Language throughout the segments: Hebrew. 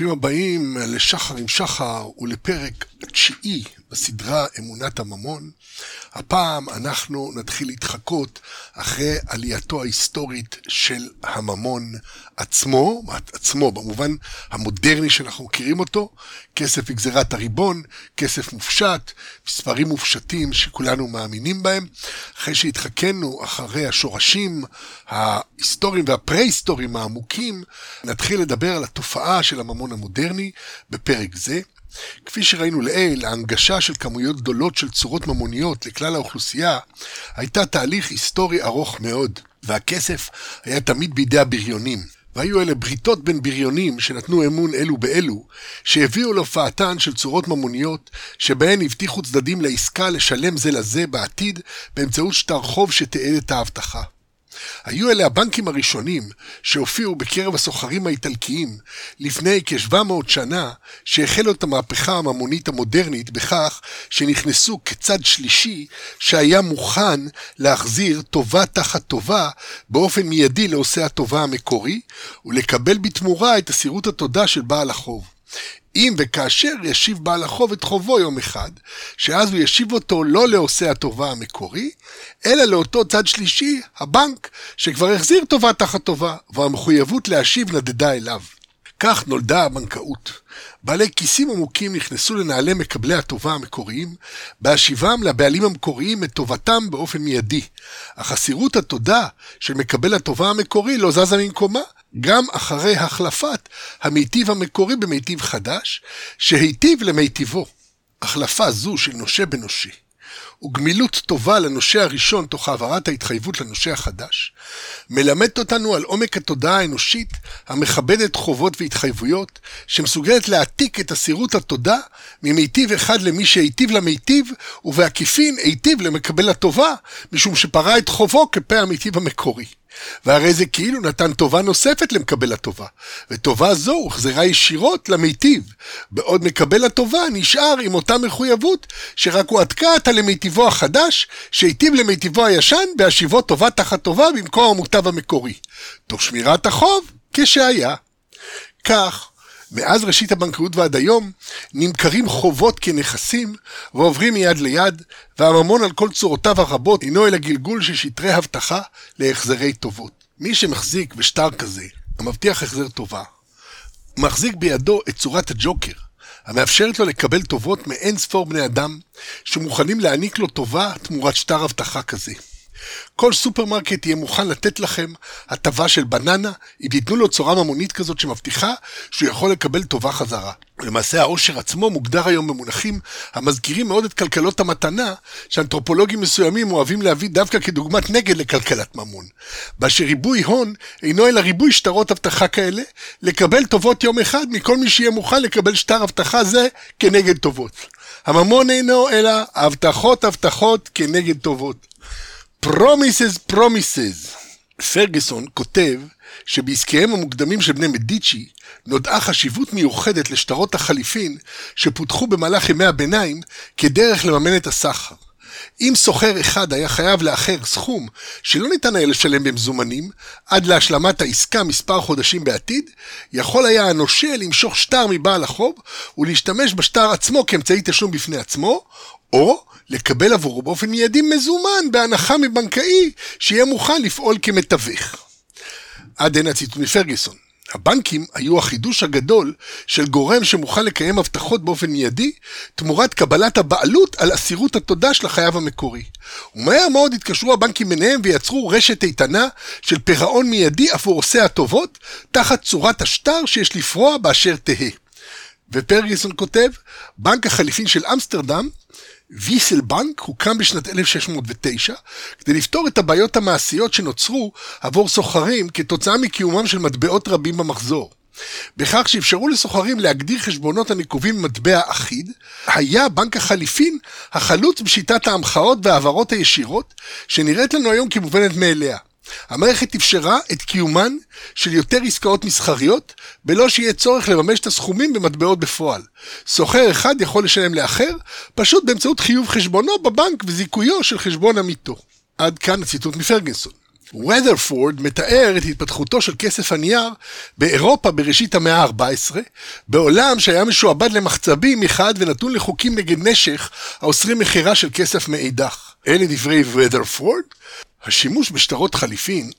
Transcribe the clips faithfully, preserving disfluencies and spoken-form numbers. ברוכים הבאים לשחר עם שחר ולפרק תשיעי בסדרה אמונת הממון. הפעם אנחנו נתחיל להתחקות אחרי עלייתו ההיסטורית של הממון עצמו, עצמו במובן המודרני שאנחנו מכירים אותו, כסף בגזירת הריבון, כסף מופשט, ספרים מופשטים שכולנו מאמינים בהם, אחרי שהתחקנו אחרי השורשים ההיסטוריים והפרה-היסטוריים העמוקים, נתחיל לדבר על התופעה של הממון המודרני בפרק זה. כפי שראינו לעיל, ההנגשה של כמויות גדולות של צורות ממוניות לכלל האוכלוסייה הייתה תהליך היסטורי ארוך מאוד, והכסף היה תמיד בידי הבריונים, והיו אלה בריתות בין בריונים שנתנו אמון אלו באלו, שהביאו להופעתן של צורות ממוניות שבהן הבטיחו צדדים לעסקה לשלם זה לזה בעתיד באמצעות שטר חוב שתיעד את ההבטחה. היו אלה הבנקים הראשונים שהופיעו בקרב הסוחרים האיטלקיים לפני כ-שבע מאות שנה, שהחלו את המהפכה הממונית המודרנית בכך שנכנסו כצד שלישי שהיה מוכן להחזיר טובה תחת טובה באופן מיידי לעושה הטובה המקורי, ולקבל בתמורה את אסירות התודה של בעל החוב. אם וכאשר ישיב בעל החוב את חובו יום אחד, שאז הוא ישיב אותו לא לעושה הטובה המקורי, אלא לאותו צד שלישי, הבנק, שכבר החזיר טובה תחת טובה, והמחויבות להשיב נדדה אליו. כך נולדה הבנקאות. בעלי כיסים עמוקים נכנסו לנעלי מקבלי הטובה המקוריים, בהשיבם לבעלים המקוריים את טובתם באופן מיידי. אך אסירות התודה של מקבל הטובה המקורי לא זזה ממקומה, גם אחרי החלפת המיטיב המקורי במיטיב חדש, שהיטיב למיטיבו. החלפה זו של נושה בנושי, וגמילות טובה לנושה הראשון תוך העברת ההתחייבות לנושה החדש, מלמדת אותנו על עומק התודעה האנושית המכבדת חובות והתחייבויות, שמסוגלת להעתיק את אסירות התודה ממיטיב אחד למי שהיטיב למיטיב, ובעקיפין היטיב למקבל הטובה, משום שפרה את חובו כפה המיטיב המקורי. והרי זה כאילו נתן טובה נוספת למקבל הטובה, וטובה זו הוחזרה ישירות למיטיב, בעוד מקבל הטובה נשאר עם אותה מחויבות שרק הוא עדכה אותה למיטיבו החדש, שהיטיב למיטיבו הישן בהשיבו טובה תחת טובה במקום המוטב המקורי, תוך שמירת החוב כשהיה. כך, מאז ראשית הבנקאות ועד היום, נמכרים חובות כנכסים ועוברים מיד ליד, והממון על כל צורותיו הרבות אינו אלא גלגול של שטרי הבטחה להחזרי טובות. מי שמחזיק בשטר כזה, המבטיח החזר טובה, מחזיק בידו את צורת הג'וקר, המאפשרת לו לקבל טובות מאין ספור בני אדם שמוכנים להעניק לו טובה תמורת שטר הבטחה כזה. כל סופרמרקט יהיה מוכן לתת לכם הטבה של בננה אם תיתנו לו צורה ממונית כזאת שמבטיחה שהוא יכול לקבל טובה חזרה. למעשה העושר עצמו מוגדר היום במונחים המזכירים מאוד את כלכלות המתנה, שאנתרופולוגים מסוימים אוהבים להביא דווקא כדוגמת נגד לכלכלת ממון, באשר ריבוי הון אינו אלא ריבוי שטרות הבטחה כאלה, לקבל טובות יום אחד מכל מי שיהיה מוכן לקבל שטר הבטחה זה כנגד טובות. הממון אינו אלא הבטחות הבטחות כנגד טובות. פרומיסס פרומיסס. פרגסון כותב שבעסקיהם המוקדמים של בני מדיצ'י נודעה חשיבות מיוחדת לשטרות החליפין שפותחו במהלך ימי הביניים כדרך לממן את הסחר. אם סוחר אחד היה חייב לאחר סכום שלא ניתן היה לשלם במזומנים עד להשלמת העסקה מספר חודשים בעתיד, יכול היה הנושה למשוך שטר מבעל החוב ולהשתמש בשטר עצמו כאמצעי תשלום בפני עצמו, או לקבל עבורו באופן מיידי מזומן בהנחה מבנקאי שיהיה מוכן לפעול כמתווך. עד הנה הציטוט מפרגסון. הבנקים היו החידוש הגדול של גורם שמוכן לקיים הבטחות באופן מיידי תמורת קבלת הבעלות על אסירות התודה של החייב המקורי. ומהר מאוד התקשרו הבנקים ביניהם ויצרו רשת איתנה של פירעון מיידי עבור עושי הטובות תחת צורת השטר שיש לפרוע באשר תהה. ופרגסון כותב, בנק החליפין של אמסטרדם ויסל בנק הוקם בשנת אלף שש מאות ותשע כדי לפתור את הבעיות המעשיות שנוצרו עבור סוחרים כתוצאה מקיומם של מטבעות רבים במחזור. בכך שאפשרו לסוחרים להגדיר חשבונות הנקובים במטבע אחיד, היה בנק החליפין החלוץ בשיטת ההמחאות והעברות הישירות שנראית לנו היום כמובנת מאליה. המערכת אפשרה את קיומן של יותר עסקאות מסחריות בלא שיהיה צורך לממש את הסכומים במטבעות בפועל. סוחר אחד יכול לשלם לאחר פשוט באמצעות חיוב חשבונו בבנק וזיכויו של חשבון עמיתו. עד כאן הציטוט מפרגסון. ווית'רפורד מתאר את התפתחותו של כסף הנייר באירופה בראשית המאה ה-ארבע עשרה, בעולם שהיה משועבד למחצבים מחד ונתון לחוקים נגד נשך האוסרים מחירה של כסף מאידך. אלה דברי ווית'רפורד. השימוש בשטרות חליפין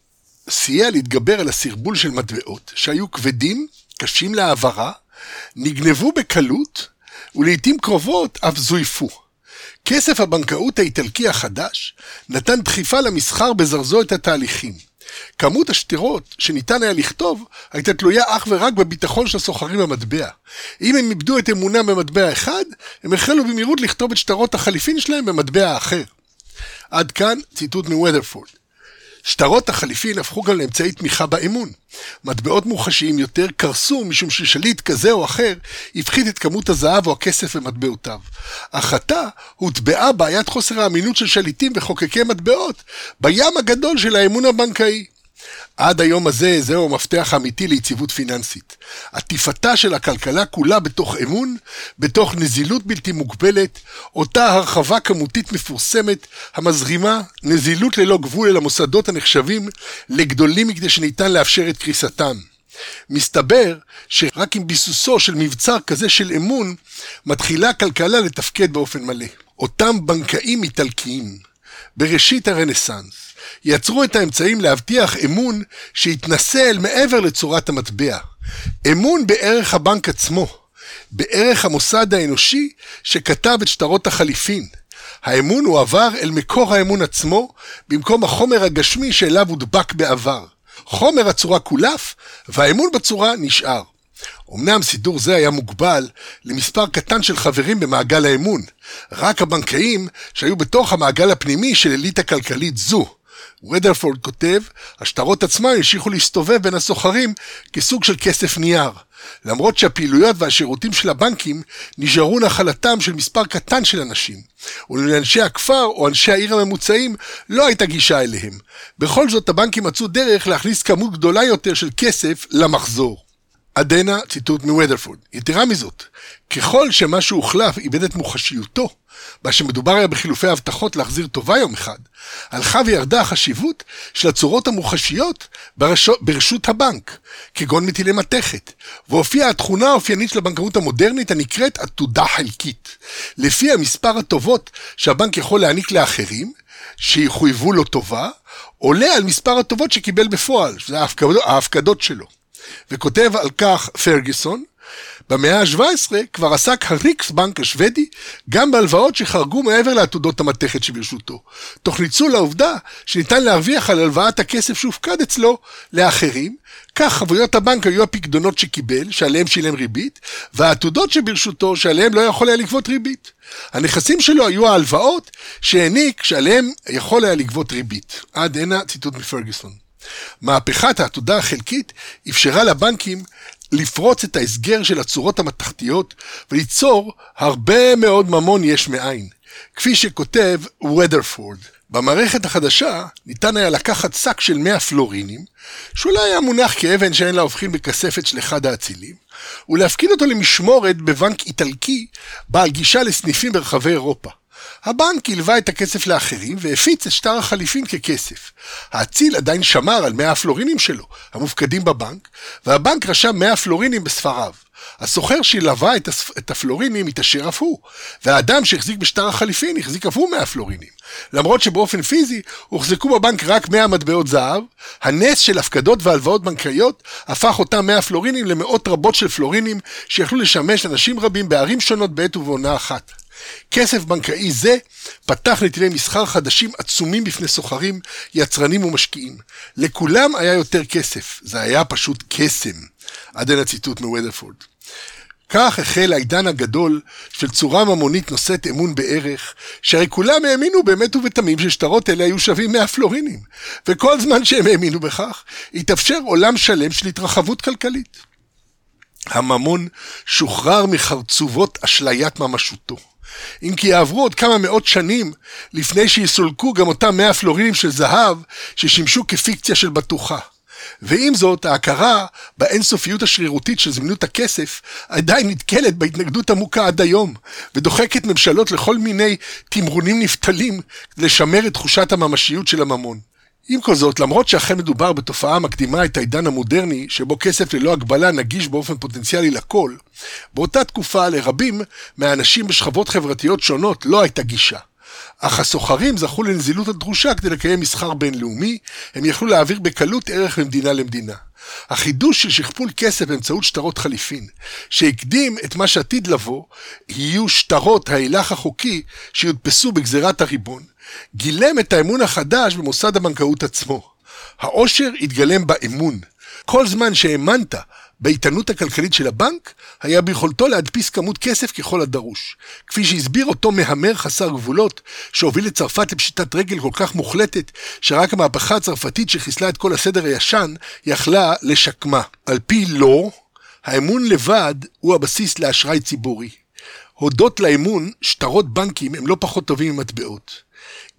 סייע להתגבר על הסרבול של מטבעות שהיו כבדים, קשים להעברה, נגנבו בקלות ולעיתים קרובות אף זויפו. כסף הבנקאות האיטלקי החדש נתן דחיפה למסחר בזרזו את התהליכים. כמות השטרות שניתן היה לכתוב הייתה תלויה אך ורק בביטחון של הסוחרים במטבע. אם הם איבדו את אמונם במטבע אחד, הם החלו במהירות לכתוב את שטרות החליפין שלהם במטבע האחר. עד כאן ציטוט מווית'רפורד. שטרות החליפין הפכו גם לאמצעי תמיכה באמון. מטבעות מוחשיים יותר קרסו משום ששליט כזה או אחר הפחית את כמות הזהב או הכסף במטבעותיו. אך עתה הוטבעה בעיית חוסר האמינות של שליטים וחוקקי מטבעות בים הגדול של האמון הבנקאי. עד היום הזה זהו המפתח האמיתי ליציבות פיננסית. עטיפתה של הכלכלה כולה בתוך אמון, בתוך נזילות בלתי מוגבלת, אותה הרחבה כמותית מפורסמת, המזרימה נזילות ללא גבול אל המוסדות הנחשבים לגדולים מכדי שניתן לאפשר את קריסתם. מסתבר שרק עם ביסוסו של מבצר כזה של אמון, מתחילה הכלכלה לתפקד באופן מלא. אותם בנקאים איטלקיים, בראשית הרנסנס, יצרו את האמצעים להבטיח אמון שהתנסה אל מעבר לצורת המטבע. אמון בערך הבנק עצמו, בערך המוסד האנושי שכתב את שטרות החליפין. האמון הוא עבר אל מקור האמון עצמו במקום החומר הגשמי שאליו הודבק בעבר. חומר הצורה כולף והאמון בצורה נשאר. אמנם סידור זה היה מוגבל למספר קטן של חברים במעגל האמון, רק הבנקאים שהיו בתוך המעגל הפנימי של אליטה כלכלית זו. ווית'רפורד כותב, השטרות עצמם המשיכו להסתובב בין הסוחרים כסוג של כסף נייר, למרות שהפעילויות והשירותים של הבנקים נשארו נחלתם של מספר קטן של אנשים, ולאנשי הכפר או אנשי העיר הממוצעים לא הייתה גישה אליהם. בכל זאת הבנקים מצאו דרך להכניס כמות גדולה יותר של כסף למחזור. עדנה, ציטוט מווית'רפורד. יתרה מזאת, ככל שמשהו הוחלף איבד את מוחשיותו, בשמדובר היה בחילופי הבטחות להחזיר טובה יום אחד, הלכה וירדה החשיבות של הצורות המוחשיות ברשות, ברשות הבנק, כגון מטילי מתכת, והופיעה התכונה האופיינית של הבנקאות המודרנית הנקראת עתודה חלקית, לפי המספר הטובות שהבנק יכול להעניק לאחרים, שיחויבו לו טובה, עולה על מספר הטובות שקיבל בפועל, שזה ההפקדות שלו. וכותב על כך פרגוסון, במאה ה-שבע עשרה כבר עסק הריקסבנק השוודי גם בהלוואות שחרגו מעבר לעתודות המתכת שברשותו, תוך ניצול העובדה שניתן להרוויח על הלוואת הכסף שהופקד אצלו לאחרים, כך חבויות הבנק היו הפקדונות שקיבל, שעליהם שילם ריבית, והעתודות שברשותו שעליהם לא יכול היה לגבות ריבית. הנכסים שלו היו ההלוואות שהעניק שעליהם יכול היה לגבות ריבית. עד הנה ציטוט מפרגוסון. מהפכת העתודה החלקית אפשרה לבנקים לפרוץ את ההסגר של הצורות המתכתיות וליצור הרבה מאוד ממון יש מאין. כפי שכותב ווית'רפורד, במערכת החדשה ניתן היה לקחת שק של מאה פלורינים, שאולי היה מונח כאבן שאין לה הופכים בכספת של אחד האצילים, ולהפקיד אותו למשמורת בבנק איטלקי בעל גישה לסניפים ברחבי אירופה. הבנק הלווה את הכסף לאחרים והפיץ את שטר החליפין ככסף. האציל עדיין שמר על מאה פלורינים שלו, המופקדים בבנק, והבנק רשם מאה פלורינים בספריו. הסוחר שילווה את, הספ... את הפלורינים התעשר אף הוא, והאדם שהחזיק בשטר החליפין החזיק אף הוא מאה פלורינים. למרות שבאופן פיזי הוחזקו בבנק רק מאה מטבעות זהב, הנס של הפקדות והלוואות בנקאיות הפך אותם מאה פלורינים למאות רבות של פלורינים שיכלו לשמש אנשים רבים בערים שונות בעת ובעונה אחת. כסף בנקאי זה פתח נתיבי מסחר חדשים עצומים בפני סוחרים, יצרנים ומשקיעים. לכולם היה יותר כסף, זה היה פשוט קסם. עד אין הציטוט מווית'רפורד. כך החל העידן הגדול של צורה ממונית נושאת אמון בערך, שהרי כולם האמינו באמת ובתמים ששטרות אלה היו שווים מאה פלורינים, וכל זמן שהם האמינו בכך, התאפשר עולם שלם של התרחבות כלכלית. הממון שוחרר מחרצובות אשליית ממשותו. אם כי יעברו עוד כמה מאות שנים לפני שיסולקו גם אותם מאה פלורינים של זהב ששימשו כפיקציה של בטוחה. ועם זאת, ההכרה באינסופיות השרירותית של זמינות הכסף עדיין נתקלת בהתנגדות עמוקה עד היום, ודוחקת ממשלות לכל מיני תמרונים נפתלים לשמר את תחושת הממשיות של הממון. עם כל זאת, למרות שאכן מדובר בתופעה המקדימה את העידן המודרני, שבו כסף ללא הגבלה נגיש באופן פוטנציאלי לכל, באותה תקופה לרבים מהאנשים בשכבות חברתיות שונות לא הייתה גישה. אך הסוחרים זכו לנזילות הדרושה כדי לקיים מסחר בינלאומי, הם יכלו להעביר בקלות ערך ממדינה למדינה. החידוש של שכפול כסף באמצעות שטרות חליפין, שהקדים את מה שעתיד לבוא, יהיו שטרות ההילך החוקי שיודפסו בגזירת הריבון, גילם את האמון החדש במוסד הבנקאות עצמו. העושר התגלם באמון. כל זמן שהאמנת באיתנות הכלכלית של הבנק, היה ביכולתו להדפיס כמות כסף ככל הדרוש. כפי שהסביר אותו מהמר חסר גבולות, שהוביל לצרפת לפשיטת רגל כל כך מוחלטת, שרק המהפכה הצרפתית שחיסלה את כל הסדר הישן, יכלה לשקמה. על פי לו, האמון לבד הוא הבסיס לאשראי ציבורי. הודות לאמון, שטרות בנקים הם לא פחות טובים ממטבעות.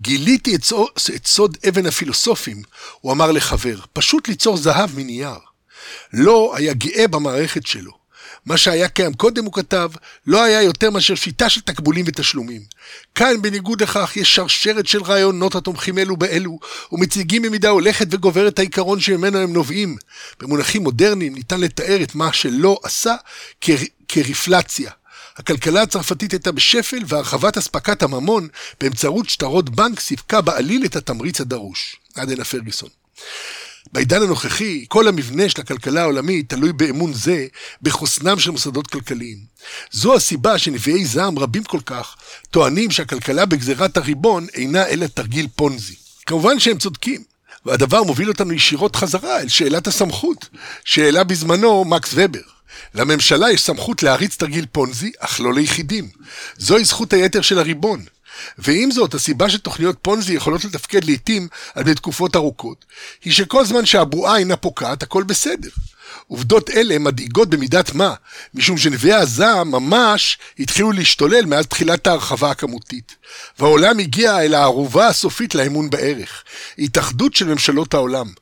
גיליתי את סוד, את סוד אבן הפילוסופים, הוא אמר לחבר, פשוט ליצור זהב מנייר. לא היה גאה במערכת שלו. מה שהיה קיים קודם, הוא כתב, לא היה יותר מאשר שיטה של תקבולים ותשלומים. כאן, בניגוד לכך, יש שרשרת של רעיונות התומכים אלו באלו, ומציגים במידה הולכת וגוברת העיקרון שממנו הם נובעים. במונחים מודרניים ניתן לתאר את מה שלא עשה כ- כרפלציה. הכלכלה הצרפתית הייתה בשפל, והרחבת הספקת הממון באמצעות שטרות בנק סיפקה בעליל את התמריץ הדרוש. עדן פרגוסון. בעידן הנוכחי, כל המבנה של הכלכלה העולמית תלוי באמון זה בחוסנם של מוסדות כלכליים. זו הסיבה שנביאי זעם רבים כל כך טוענים שהכלכלה בגזירת הריבון אינה אלא תרגיל פונזי. כמובן שהם צודקים, והדבר מוביל אותנו ישירות חזרה אל שאלת הסמכות, שאלה בזמנו מקס ובר. לממשלה יש סמכות להריץ תרגיל פונזי, אך לא ליחידים. זוהי זכות היתר של הריבון. ועם זאת, הסיבה שתוכניות פונזי יכולות לתפקד לעתים על ידי תקופות ארוכות, היא שכל זמן שהבועה אינה פוקעת, הכל בסדר. עובדות אלה מדאיגות במידת מה, משום שנביאי הזעם ממש התחילו להשתולל מאז תחילת ההרחבה הכמותית. והעולם הגיע אל הערובה הסופית לאמון בערך, התאחדות של ממשלות העולם.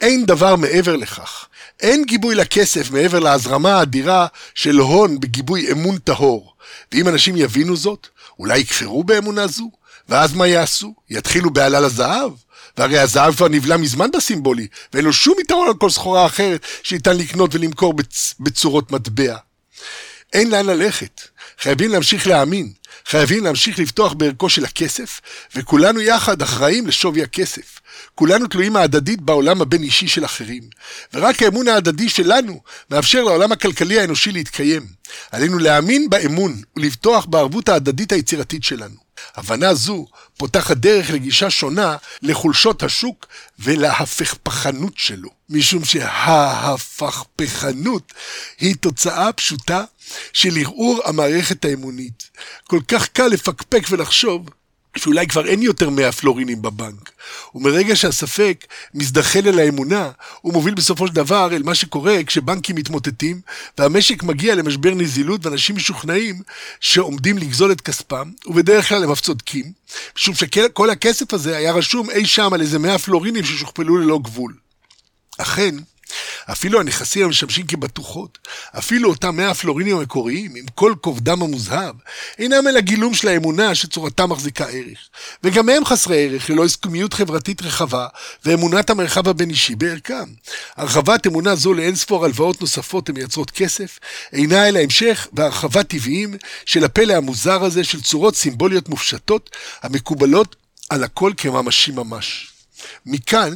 אין דבר מעבר לכך. אין גיבוי לכסף מעבר להזרמה האדירה של הון בגיבוי אמון טהור. ואם אנשים יבינו זאת, אולי יקפרו באמונה זו, ואז מה יעשו? יתחילו בעלל הזהב? והרי הזהב כבר נבלה מזמן בסימבולי, ואין לו שום יתרון על כל סחורה אחרת שניתן לקנות ולמכור בצ... בצורות מטבע. אין לאן ללכת. חייבים להמשיך להאמין. חייבים להמשיך לבטוח בערכו של הכסף, וכולנו יחד אחראים לשווי הכסף. כולנו תלויים ההדדית בעולם הבין אישי של אחרים, ורק האמון ההדדי שלנו מאפשר לעולם הכלכלי האנושי להתקיים. עלינו להאמין באמון ולבטוח בערבות ההדדית היצירתית שלנו. הבנה זו פותחת דרך לגישה שונה לחולשות השוק ולהפכפכנות שלו, משום שההפכפכנות היא תוצאה פשוטה של ערעור המערכת האמונית. כל כך קל לפקפק ולחשוב שאולי כבר אין יותר מאה פלורינים בבנק, ומרגע שהספק מזדחל אל האמונה, הוא מוביל בסופו של דבר אל מה שקורה כשבנקים מתמוטטים, והמשק מגיע למשבר נזילות, ואנשים משוכנעים שעומדים לגזול את כספם, ובדרך כלל הם צודקים, משום שכל הכסף הזה היה רשום אי שם על איזה מאה פלורינים ששוכפלו ללא גבול. אכן, אפילו הנכסים המשמשים כבטוחות, אפילו אותם מאה פלורינים המקוריים, עם כל כובדם המוזהב, אינם אלא גילום של האמונה שצורתה מחזיקה ערך. וגם הם חסרי ערך, ללא הסכמיות חברתית רחבה, ואמונת המרחב הבין אישי בערכם. הרחבת אמונה זו לאין ספור הלוואות נוספות המייצרות כסף, אינה אלא המשך והרחבת טבעיים של הפלא המוזר הזה של צורות סימבוליות מופשטות, המקובלות על הכל כממשי ממש. מכאן,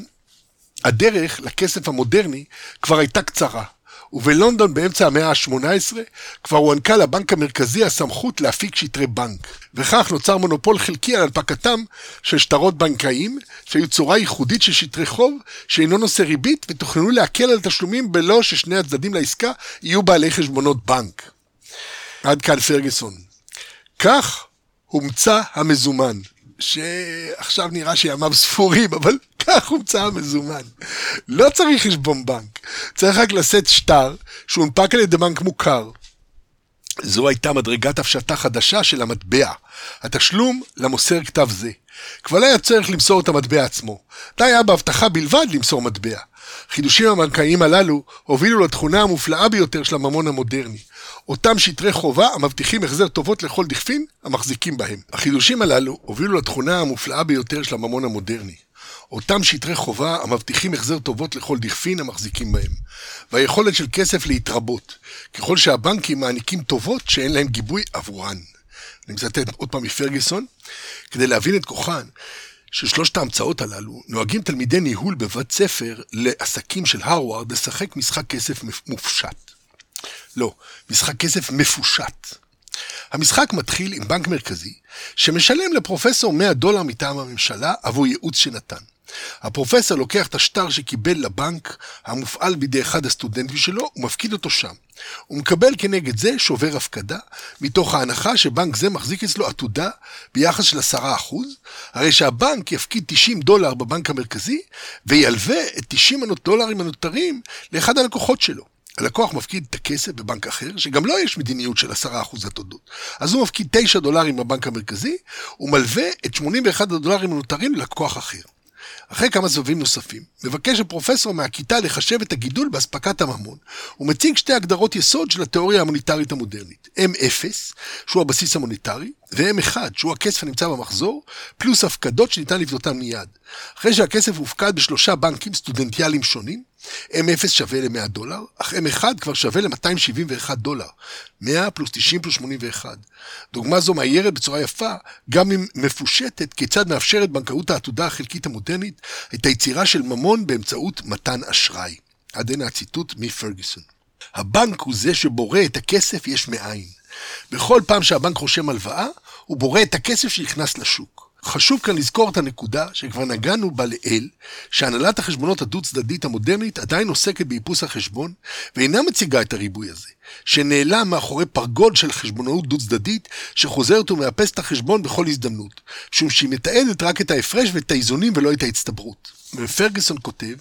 הדרך לכסף המודרני כבר הייתה קצרה, ובלונדון באמצע המאה ה-שמונה עשרה כבר הוענקה לבנק המרכזי הסמכות להפיק שטרי בנק, וכך נוצר מונופול חלקי על הנפקתם של שטרות בנקאיים, שהיו צורה ייחודית של שטרי חוב שאינו נושא ריבית, ותוכננו להקל על תשלומים בלא ששני הצדדים לעסקה יהיו בעלי חשבונות בנק. עד כאן פרגוסון. כך הומצא המזומן, שעכשיו נראה שימיו ספורים, אבל כך הומצא המזומן. לא צריך חשבון בנק, צריך רק לשאת שטר שהונפק על ידי בנק מוכר. זו הייתה מדרגת הפשטה חדשה של המטבע, התשלום למוסר כתב זה. כבר לא היה צריך למסור את המטבע עצמו, די היה בהבטחה בלבד למסור מטבע. חידושים הבנקאיים הללו הובילו לתכונה המופלאה ביותר של הממון המודרני, אותם שטרי חובה המבטיחים החזר טובות לכל דכפין המחזיקים בהם. החידושים הללו הובילו לתכונה המופלאה ביותר של הממון המודרני, אותם שטרי חובה המבטיחים החזר טובות לכל דכפין המחזיקים בהם, והיכולת של כסף להתרבות, ככל שהבנקים מעניקים טובות שאין להם גיבוי עבורן. אני מצטט עוד פעם מפרגסון, כדי להבין את כוחן של שלושת ההמצאות הללו, נוהגים תלמידי ניהול בבית ספר לעסקים של הרווארד לשחק משחק כסף מופשט. לא, משחק כסף מפושט. המשחק מתחיל עם בנק מרכזי, שמשלם לפרופסור מאה דולר מטעם הממשלה עבור ייעוץ שנתן. הפרופסור לוקח את השטר שקיבל לבנק, המופעל בידי אחד הסטודנטים שלו, ומפקיד אותו שם. הוא מקבל כנגד זה שובר הפקדה, מתוך ההנחה שבנק זה מחזיק אצלו עתודה ביחס של עשרה אחוז, הרי שהבנק יפקיד תשעים דולר בבנק המרכזי, וילווה את תשעים דולרים הנותרים לאחד הלקוחות שלו. הלקוח מפקיד את הכסף בבנק אחר, שגם לו יש מדיניות של עשרה אחוז התודות. אז הוא מפקיד תשעה דולרים בבנק המרכזי, ומלווה את שמונים ואחד הדולרים הנותרים ללקוח אחר. אחרי כמה סבבים נוספים, מבקש הפרופסור מהכיתה לחשב את הגידול באספקת הממון, ומציג שתי הגדרות יסוד של התיאוריה המוניטרית המודרנית. אם אפס, שהוא הבסיס המוניטרי, ו-אם אחד, שהוא הכסף הנמצא במחזור, פלוס הפקדות שניתן לבדותן מיד. אחרי שהכסף הופקד בשלושה בנקים סטודנטיאליים שונים, אם אפס שווה ל-מאה דולר, אך אם אחד כבר שווה ל-מאתיים שבעים ואחד דולר, מאה פלוס תשעים פלוס שמונים ואחת. דוגמה זו מאיירת בצורה יפה, גם אם מפושטת, כיצד מאפשרת בנקאות העתודה החלקית המודרנית, את היצירה של ממון באמצעות מתן אשראי. עד הנה הציטוט מפרגסון. הבנק הוא זה שבורא את הכסף יש מאין. בכל פעם שהבנק חושם הלוואה, הוא בורא את הכסף שנכנס לשוק. חשוב כאן לזכור את הנקודה שכבר נגענו בה לאל, שהנהלת החשבונות הדו-צדדית המודרנית עדיין עוסקת באיפוס החשבון, ואינה מציגה את הריבוי הזה, שנעלם מאחורי פרגוד של חשבונאות דו-צדדית, שחוזרת ומאפס את החשבון בכל הזדמנות, שום שהיא מתעדת רק את ההפרש ואת האיזונים ולא את ההצטברות. ופרגסון כותב,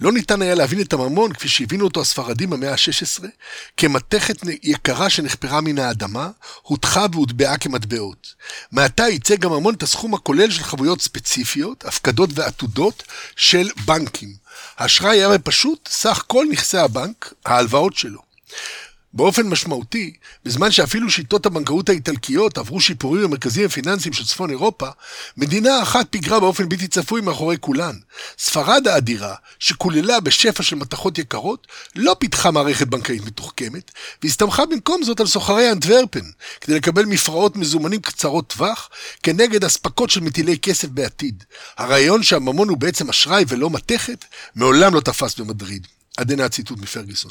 לא ניתן היה להבין את הממון כפי שהבינו אותו הספרדים במאה ה-שש עשרה, כמתכת יקרה שנחפרה מן האדמה, הותחה והוטבעה כמטבעות. מעתה ייצג הממון את הסכום הכולל של חבויות ספציפיות, הפקדות ועתודות של בנקים. האשראי היה פשוט סך כל נכסי הבנק, ההלוואות שלו. באופן משמעותי, בזמן שאפילו שיטות הבנקאות האיטלקיות עברו שיפורים המרכזיים הפיננסיים של צפון אירופה, מדינה אחת פיגרה באופן בלתי צפוי מאחורי כולן. ספרד האדירה, שכוללה בשפע של מתכות יקרות, לא פיתחה מערכת בנקאית מתוחכמת, והסתמכה במקום זאת על סוחרי אנטוורפן, כדי לקבל מפרעות מזומנים קצרות טווח, כנגד הספקות של מטילי כסף בעתיד. הרעיון שהממון הוא בעצם אשראי ולא מתכת, מעולם לא תפס במדריד. עד הנה הציטוט מפרגסון.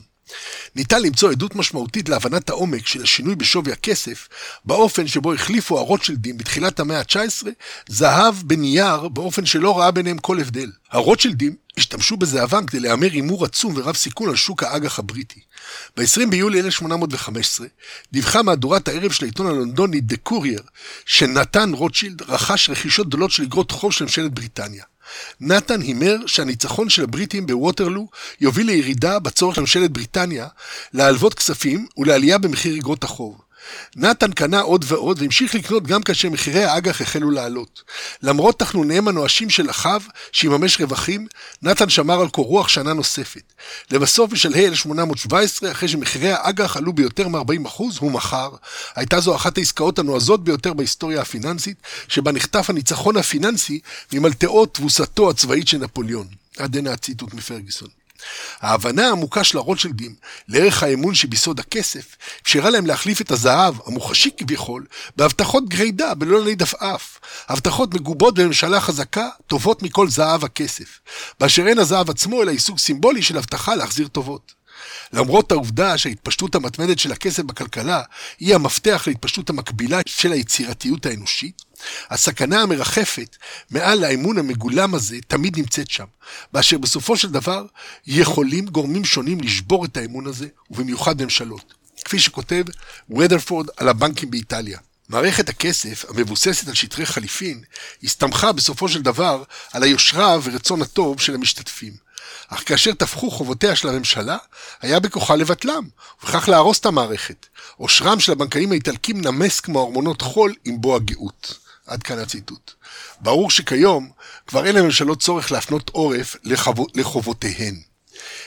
ניתן למצוא עדות משמעותית להבנת העומק של השינוי בשווי הכסף באופן שבו החליפו הרוטשילדים בתחילת המאה ה-תשע עשרה זהב בנייר באופן שלא ראה ביניהם כל הבדל. הרוטשילדים השתמשו בזהבם כדי להמר אימור עצום ורב סיכון על שוק האג"ח הבריטי. ב-עשרים ביולי אלף שמונה מאות וחמש עשרה דיווחה מהדורת הערב של העיתון הלונדוני דה קורייר שנתן רוטשילד רכש רכישות גדולות של אגרות חוב של ממשלת בריטניה. נתן הימר שהניצחון של הבריטים בווטרלו יוביל לירידה בצורך לממשלת בריטניה להלוות כספים ולעלייה במחיר אגרות החוב. נתן קנה עוד ועוד והמשיך לקנות גם כאשר מחירי האג"ח החלו לעלות. למרות תחנוניהם הנואשים של אחיו שיממש רווחים, נתן שמר על קור רוח שנה נוספת. לבסוף בשלהי אלף שמונה מאות שבע עשרה, אחרי שמחירי האג"ח עלו ביותר מ-ארבעים אחוז, הוא מכר. הייתה זו אחת העסקאות הנועזות ביותר בהיסטוריה הפיננסית, שבה נחטף הניצחון הפיננסי ממלטעות תבוסתו הצבאית של נפוליון. עד הנה הציטוט מפרגסון. ההבנה העמוקה של הרוטשילדים לערך האמון שביסוד הכסף אפשרה להם להחליף את הזהב המוחשי כביכול בהבטחות גרידה בלא להידף אף, הבטחות מגובות בממשלה חזקה טובות מכל זהב הכסף, באשר אין הזהב עצמו אלא ייסוג סימבולי של הבטחה להחזיר טובות. למרות העובדה שההתפשטות המתמדת של הכסף בכלכלה היא המפתח להתפשטות המקבילה של היצירתיות האנושית, הסכנה המרחפת מעל האמון המגולם הזה תמיד נמצאת שם, באשר בסופו של דבר יכולים גורמים שונים לשבור את האמון הזה, ובמיוחד ממשלות. כפי שכותב ודרפורד על הבנקים באיטליה. מערכת הכסף המבוססת על שטרי חליפין הסתמכה בסופו של דבר על היושרה ורצון הטוב של המשתתפים. אך כאשר תפחו חובותיה של הממשלה, היה בכוחה לבטלם, וכך להרוס את המערכת. עושרם של הבנקאים האיטלקים נמס כמו הרמונות חול עם בו הגאות. עד כאן הציטוט. ברור שכיום כבר אין לממשלות צורך להפנות עורף לחוב... לחובותיהן.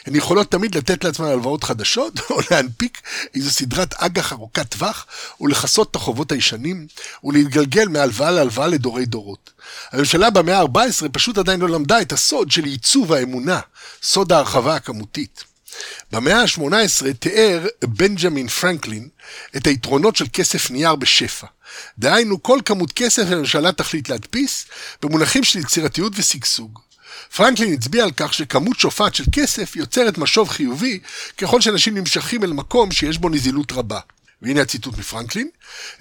הן יכולות תמיד לתת לעצמן הלוואות חדשות, או להנפיק איזו סדרת אג"ח ארוכת טווח, ולחסות את החובות הישנים, ולהתגלגל מהלוואה להלוואה לדורי דורות. הממשלה במאה ה-ארבע עשרה פשוט עדיין לא למדה את הסוד של ייצוב האמונה, סוד ההרחבה הכמותית. במאה ה-שמונה עשרה תיאר בנג'מין פרנקלין את היתרונות של כסף נייר בשפע. דהיינו, כל כמות כסף הממשלה תחליט להדפיס, במונחים של יצירתיות ושגשוג. פרנקלין הצביע על כך שכמות שופעת של כסף יוצרת משוב חיובי ככל שאנשים נמשכים אל מקום שיש בו נזילות רבה. והנה הציטוט מפרנקלין: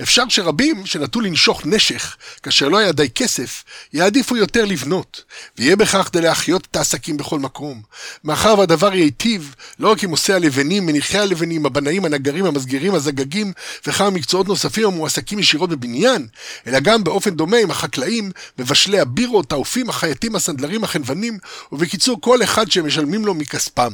אפשר שרבים שנטו לנשוך נשך כאשר לא היה די כסף, יעדיפו יותר לבנות, ויהיה בכך כדי להחיות את העסקים בכל מקום. מאחר והדבר ייטיב, לא רק עם עושי הלבנים, מניחי הלבנים, הבנאים, הנגרים, המסגרים, הזגגים, וכמה מקצועות נוספים המועסקים ישירות בבניין, אלא גם באופן דומה עם החקלאים, מבשלי הבירות, העופים, החייטים, הסנדלרים, החנוונים, ובקיצור כל אחד שמשלמים לו מכספם.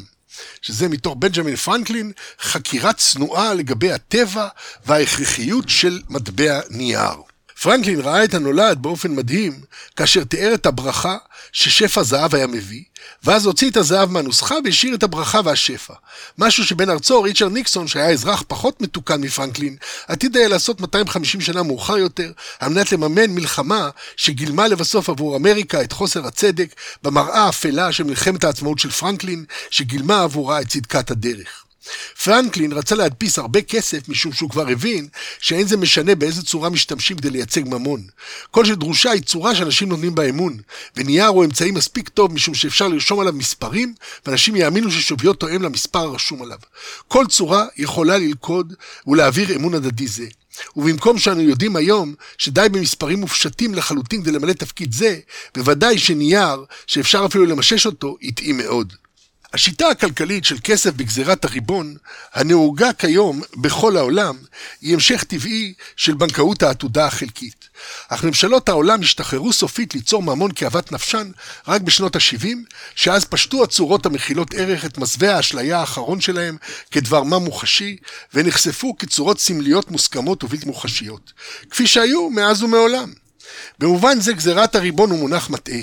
שזה מתוך בנג'מין פרנקלין, חקירה צנועה לגבי הטבע וההכרחיות של מטבע נייר. פרנקלין ראה את הנולד באופן מדהים, כאשר תיאר את הברכה ששפע זהב היה מביא, ואז הוציא את הזהב מהנוסחה והשאיר את הברכה והשפע. משהו שבן ארצו, ריצ'רד ניקסון, שהיה אזרח פחות מתוקן מפרנקלין, עתיד היה לעשות מאתיים וחמישים שנה מאוחר יותר, על מנת לממן מלחמה שגילמה לבסוף עבור אמריקה את חוסר הצדק, במראה האפלה של מלחמת העצמאות של פרנקלין, שגילמה עבורה את צדקת הדרך. פרנקלין רצה להדפיס הרבה כסף משום שהוא כבר הבין שאין זה משנה באיזה צורה משתמשים כדי לייצג ממון. כל שדרושה היא צורה שאנשים נותנים בה אמון, ונייר הוא אמצעי מספיק טוב משום שאפשר לרשום עליו מספרים ואנשים יאמינו ששוויו תואם למספר הרשום עליו. כל צורה יכולה ללכוד ולהעביר אמון הדדי זה. ובמקום שאנו יודעים היום שדי במספרים מופשטים לחלוטין כדי למלא תפקיד זה, בוודאי שנייר שאפשר אפילו למשש אותו יתאים מאוד. השיטה הכלכלית של כסף בגזירת הריבון, הנהוגה כיום בכל העולם, היא המשך טבעי של בנקאות העתודה החלקית. אך ממשלות העולם השתחררו סופית ליצור ממון כאוות נפשן רק בשנות ה-שבעים, שאז פשטו הצורות המכילות ערך את מסווה האשליה האחרון שלהם כדבר מה מוחשי, ונחשפו כצורות סמליות מוסכמות ובלתי מוחשיות, כפי שהיו מאז ומעולם. במובן זה גזירת הריבון הוא מונח מטעה,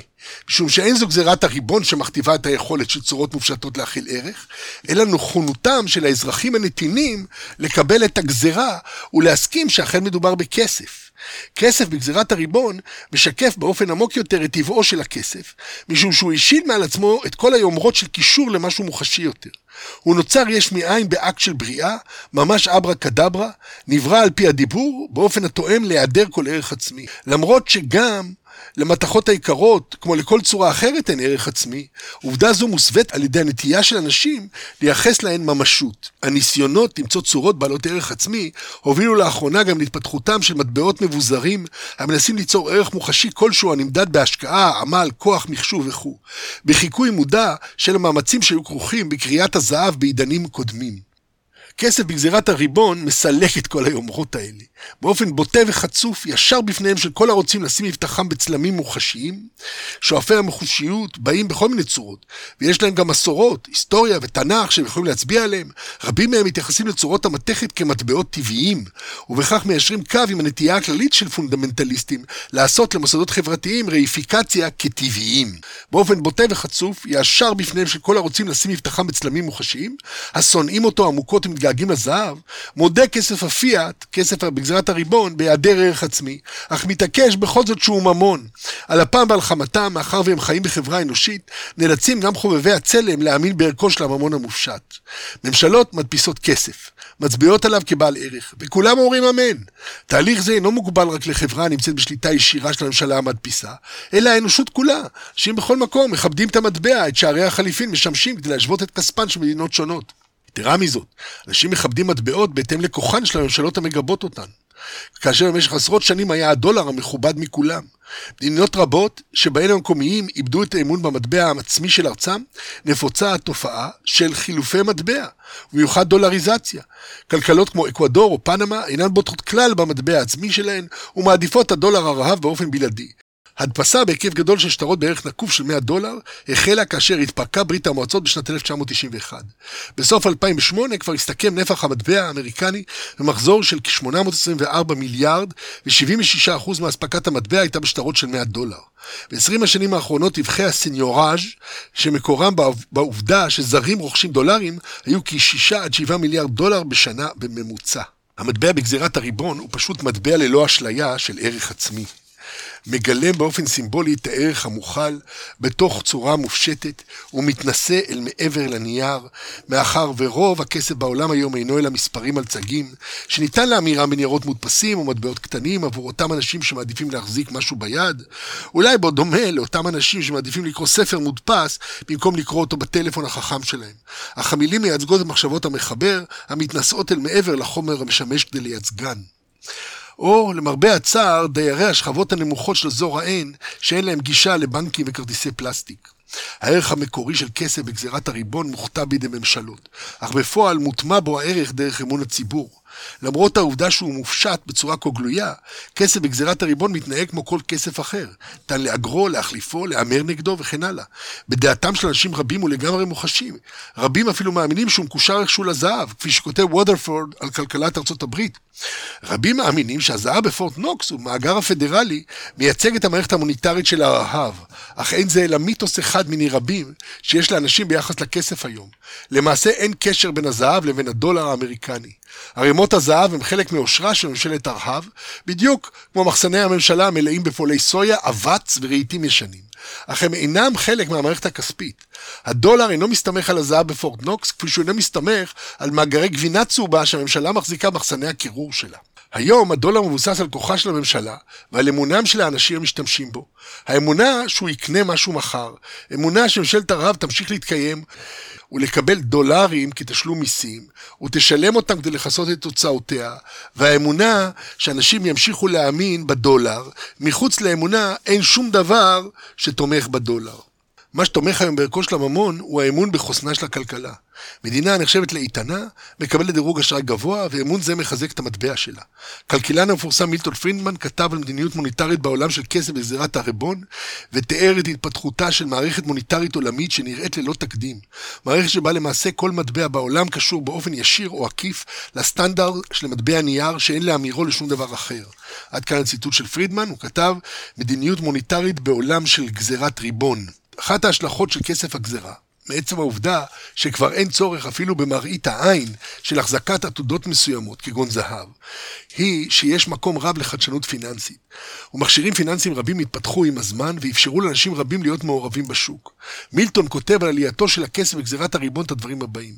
משום שאין זו גזירת הריבון שמכתיבה את היכולת של צורות מופשטות להכיל ערך, אלא נכונותם של האזרחים הנתינים לקבל את הגזירה ולהסכים שאכן מדובר בכסף. כסף בגזירת הריבון משקף באופן עמוק יותר את טבעו של הכסף, משום שהוא השיל מעל עצמו את כל היומרות של קישור למשהו מוחשי יותר. הוא נוצר יש מאין באקט של בריאה, ממש אברא כדברא, נברא על פי הדיבור, באופן התואם להיעדר כל ערך עצמי. למרות שגם למתכות העיקרות, כמו לכל צורה אחרת, אין ערך עצמי, עובדה זו מוסווית על ידי הנטייה של אנשים לייחס להן ממשות. הניסיונות למצוא צורות בעלות ערך עצמי הובילו לאחרונה גם להתפתחותם של מטבעות מבוזרים המנסים ליצור ערך מוחשי כלשהו הנמדד בהשקעה, עמל, כוח, מחשוב וכו', בחיקוי מודע של המאמצים שהיו כרוכים בקריאת הזהב בעידנים קודמים. כסף בגזירת הריבון מסלק את כל היומרות האלה, באופן בוטה וחצוף, ישר בפניהם של כל הרוצים לשים מבטחם בצלמים מוחשיים, שואפי המחושיות באים בכל מיני צורות, ויש להם גם מסורות, היסטוריה ותנ"ך שהם יכולים להצביע עליהם. רבים מהם מתייחסים לצורות המתכת כמטבעות טבעיים, ובכך מיישרים קו עם הנטייה הכללית של פונדמנטליסטים, לעשות למוסדות חברתיים ראיפיקציה כטבעיים. באופן בוטה וחצוף, ישר בפניהם של כל הרוצים לשים מבטחם בצלמים מוחשיים, השונאים אותו עמוקות ומתגעגעים להגים לזהב, מודה כסף הפיאט, כסף בגזרת הריבון, בהיעדר ערך עצמי, אך מתעקש בכל זאת שהוא ממון. על הפעם ועל חמתם, מאחר והם חיים בחברה אנושית, נאלצים גם חובבי הצלם להאמין בערכו של הממון המופשט. ממשלות מדפיסות כסף, מצביעות עליו כבעל ערך, וכולם אומרים אמן. תהליך זה אינו מוגבל רק לחברה הנמצאת בשליטה ישירה של הממשלה המדפיסה, אלא האנושות כולה, שאם בכל מקום מכבדים את המטבע, את שערי החליפין משמשים כדי להשוות את כספן של מדינות שונות. יתרה מזאת, אנשים מכבדים מטבעות בהתאם לכוחן של הממשלות המגבות אותן, כאשר במשך עשרות שנים היה הדולר המכובד מכולם. מדינות רבות שבהן המקומיים איבדו את האמון במטבע העצמי של ארצם, נפוצה התופעה של חילופי מטבע, ומיוחד דולריזציה. כלכלות כמו אקוודור או פנמה אינן בוטחות כלל במטבע העצמי שלהן, ומעדיפות הדולר הרעב באופן בלעדי. הדפסה בהיקף גדול של שטרות בערך נקוב של מאה דולר החלה כאשר התפרקה ברית המועצות בשנת אלף תשע מאות תשעים ואחת. בסוף אלפיים ושמונה כבר הסתכם נפח המטבע האמריקני במחזור של כ-שמונה מאות עשרים וארבעה מיליארד ו-שבעים ושישה אחוז מהספקת המטבע הייתה בשטרות של מאה דולר. ב-עשרים השנים האחרונות רווחי הסניוראז' שמקורם בעובדה שזרים רוכשים דולרים היו כ-שישה עד שבעה מיליארד דולר בשנה בממוצע. המטבע בגזירת הריבון הוא פשוט מטבע ללא אשליה של ערך עצמי. מגלם באופן סימבולי את הערך המוכל בתוך צורה מופשטת ומתנשא אל מעבר לנייר, מאחר ורוב הכסף בעולם היום אינו אלא מספרים על צגים שניתן להמירם בניירות מודפסים או מטבעות קטנים עבור אותם אנשים שמעדיפים להחזיק משהו ביד, אולי בו דומה לאותם אנשים שמעדיפים לקרוא ספר מודפס במקום לקרוא אותו בטלפון החכם שלהם. אך המילים מייצגות את מחשבות המחבר המתנשאות אל מעבר לחומר המשמש כדי לייצגן. או, למרבה הצער, דיירי השכבות הנמוכות של זור העין, שאין להם גישה לבנקים וכרטיסי פלסטיק. הערך המקורי של כסף בגזירת הריבון מוכתב בידי ממשלות, אך בפועל מוטמע בו הערך דרך אמון הציבור. למרות העובדה שהוא מופשט בצורה כה גלויה, כסף בגזירת הריבון מתנהג כמו כל כסף אחר. ניתן לאגרו, להחליפו, לאמר נגדו וכן הלאה. בדעתם של אנשים רבים הוא לגמרי מוחשים. רבים אפילו מאמינים שהוא מקושר איכשהו לזהב, כפי שכותב ווטרפורד על כלכלת ארצות הברית. רבים מאמינים שהזהב בפורט נוקס ובמאגר הפדרלי מייצג את המערכת המוניטרית של הרעב, אך אין זה אלא מיתוס אחד מיני רבים שיש לאנשים ביחס לכסף היום. למעשה אין קשר בין הזהב לבין הדולר האמריקני. ערימות הזהב הם חלק מאושרה של ממשלת הרהב, בדיוק כמו מחסני הממשלה מלאים בפולי סויה, אבץ ורהיטים ישנים. אך הם אינם חלק מהמערכת הכספית. הדולר אינו מסתמך על הזהב בפורט נוקס, כפי שהוא אינו מסתמך על מאגרי גבינה צהובה שהממשלה מחזיקה מחסני הקירור שלה. היום הדולר מבוסס על כוחה של הממשלה ועל אמונם של האנשים המשתמשים בו. האמונה שהוא יקנה משהו מחר, אמונה שממשלת הרהב תמשיך להתקיים ולקבל דולרים כתשלום מיסים, ותשלם אותם כדי לכסות את הוצאותיה, והאמונה שאנשים ימשיכו להאמין בדולר, מחוץ לאמונה אין שום דבר שתומך בדולר. מה שתומך היום בערכו של הממון הוא האמון בחוסנה של הכלכלה. מדינה הנחשבת לאיתנה, מקבלת דירוג אשראי גבוה, ואמון זה מחזק את המטבע שלה. כלכלן המפורסם מילטון פרידמן כתב על מדיניות מוניטרית בעולם של כסף בגזירת הריבון, ותיאר את התפתחותה של מערכת מוניטרית עולמית שנראית ללא תקדים. מערכת שבה למעשה כל מטבע בעולם קשור באופן ישיר או עקיף לסטנדרט של מטבע נייר שאין להמירו לשום דבר אחר. עד כאן הציטוט של פרידמן, הוא כתב, מדיניות מוניטרית בעולם של גזירת ריבון. אחת ההשלכות של כסף הגזרה, מעצם העובדה שכבר אין צורך אפילו במראית העין של החזקת עתודות מסוימות כגון זהב, היא שיש מקום רב לחדשנות פיננסית, ומכשירים פיננסיים רבים התפתחו עם הזמן ואפשרו לאנשים רבים להיות מעורבים בשוק. מילטון כותב על עלייתו של הכסף בגזירת הריבון את הדברים הבאים.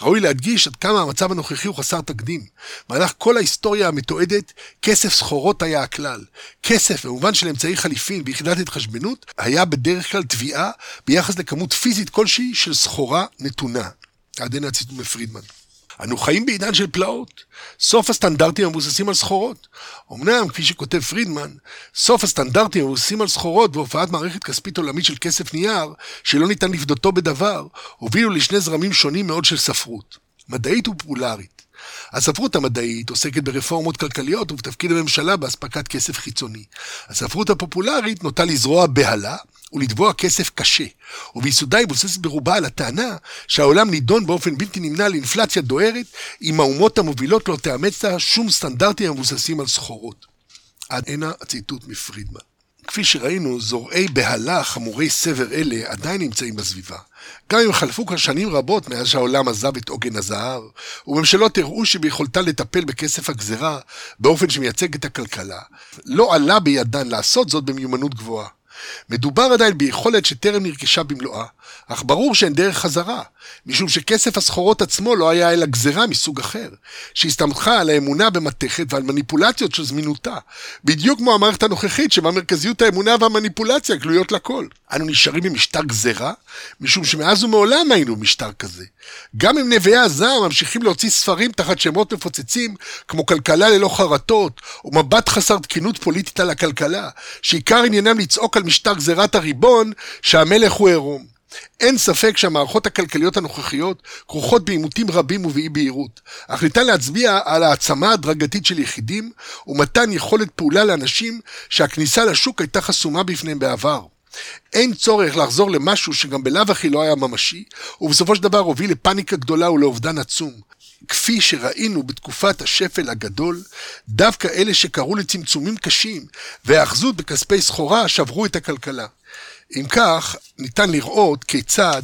ראוי להדגיש עד כמה המצב הנוכחי הוא חסר תקדים. מהלך כל ההיסטוריה המתועדת, כסף סחורות היה הכלל. כסף, במובן של אמצעי חליפין ביחידת התחשבנות, היה בדרך כלל תביעה ביחס לכמות פיזית כלשהי של סחורה נתונה. עד הנה הציטוט מפרידמן. אנו חיים בעידן של פלאות. סוף הסטנדרטים המבוססים על סחורות. אמנם, כפי שכותב פרידמן, סוף הסטנדרטים המבוססים על סחורות והופעת מערכת כספית עולמית של כסף נייר, שלא ניתן לפדותו בדבר, הובילו לשני זרמים שונים מאוד של ספרות, מדעית ופופולרית. הספרות המדעית עוסקת ברפורמות כלכליות ובתפקיד הממשלה בהספקת כסף חיצוני. הספרות הפופולרית נוטה לזרוע בהלה ולדבוע כסף קשה, וביסודה היא בוססת ברובה על הטענה שהעולם נידון באופן בלתי נמנע לאינפלציה דוהרת, אם האומות המובילות לא תאמצה שום סטנדרטים המבוססים על סחורות. עד הנה הציטוט מפרידמן. כפי שראינו, זורעי בהלה חמורי סבר אלה עדיין נמצאים בסביבה. גם אם חלפו כבר שנים רבות מאז שהעולם עזב את עוגן הזהב, וממשלות הראו שביכולתה לטפל בכסף הגזרה באופן שמייצג את הכלכלה, לא עלה בידן לעשות זאת במיומנות גבוהה. מדובר עדיין ביכולת שטרם נרכשה במלואה, אך ברור שאין דרך חזרה, משום שכסף הסחורות עצמו לא היה אלא גזרה מסוג אחר, שהסתמכה על האמונה במתכת ועל מניפולציות של זמינותה, בדיוק כמו המערכת הנוכחית שבה מרכזיות האמונה והמניפולציה גלויות לכל. אנו נשארים במשטר גזרה, משום שמאז ומעולם היינו במשטר כזה. גם אם נביאי הזעם ממשיכים להוציא ספרים תחת שמות מפוצצים, כמו כלכלה ללא חרטות, או מבט חסר תקינות פוליטית על הכלכלה, שעיקר עניינם לצעוק על משטר גזירת הריבון שהמלך הוא עירום. אין ספק שהמערכות הכלכליות הנוכחיות כרוכות בעימותים רבים ובאי בהירות, אך ניתן להצביע על העצמה הדרגתית של יחידים ומתן יכולת פעולה לאנשים שהכניסה לשוק הייתה חסומה בפניהם בעבר. אין צורך לחזור למשהו שגם בלאו הכי לא היה ממשי, ובסופו של דבר הוביל לפאניקה גדולה ולאובדן עצום. כפי שראינו בתקופת השפל הגדול, דווקא אלה שקראו לצמצומים קשים והאחזות בכספי סחורה שברו את הכלכלה. אם כך, ניתן לראות כיצד,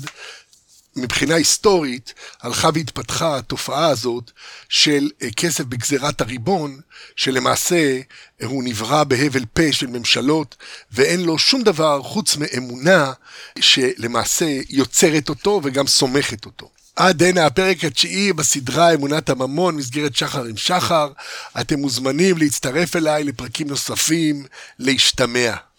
מבחינה היסטורית, הלכה והתפתחה התופעה הזאת של כסף בגזירת הריבון, שלמעשה הוא נברא בהבל פה של ממשלות, ואין לו שום דבר חוץ מאמונה שלמעשה יוצרת אותו וגם סומכת אותו. עד הנה הפרק התשיעי בסדרה אמונת הממון, מסגרת שחר עם שחר. אתם מוזמנים להצטרף אליי לפרקים נוספים, להשתמע.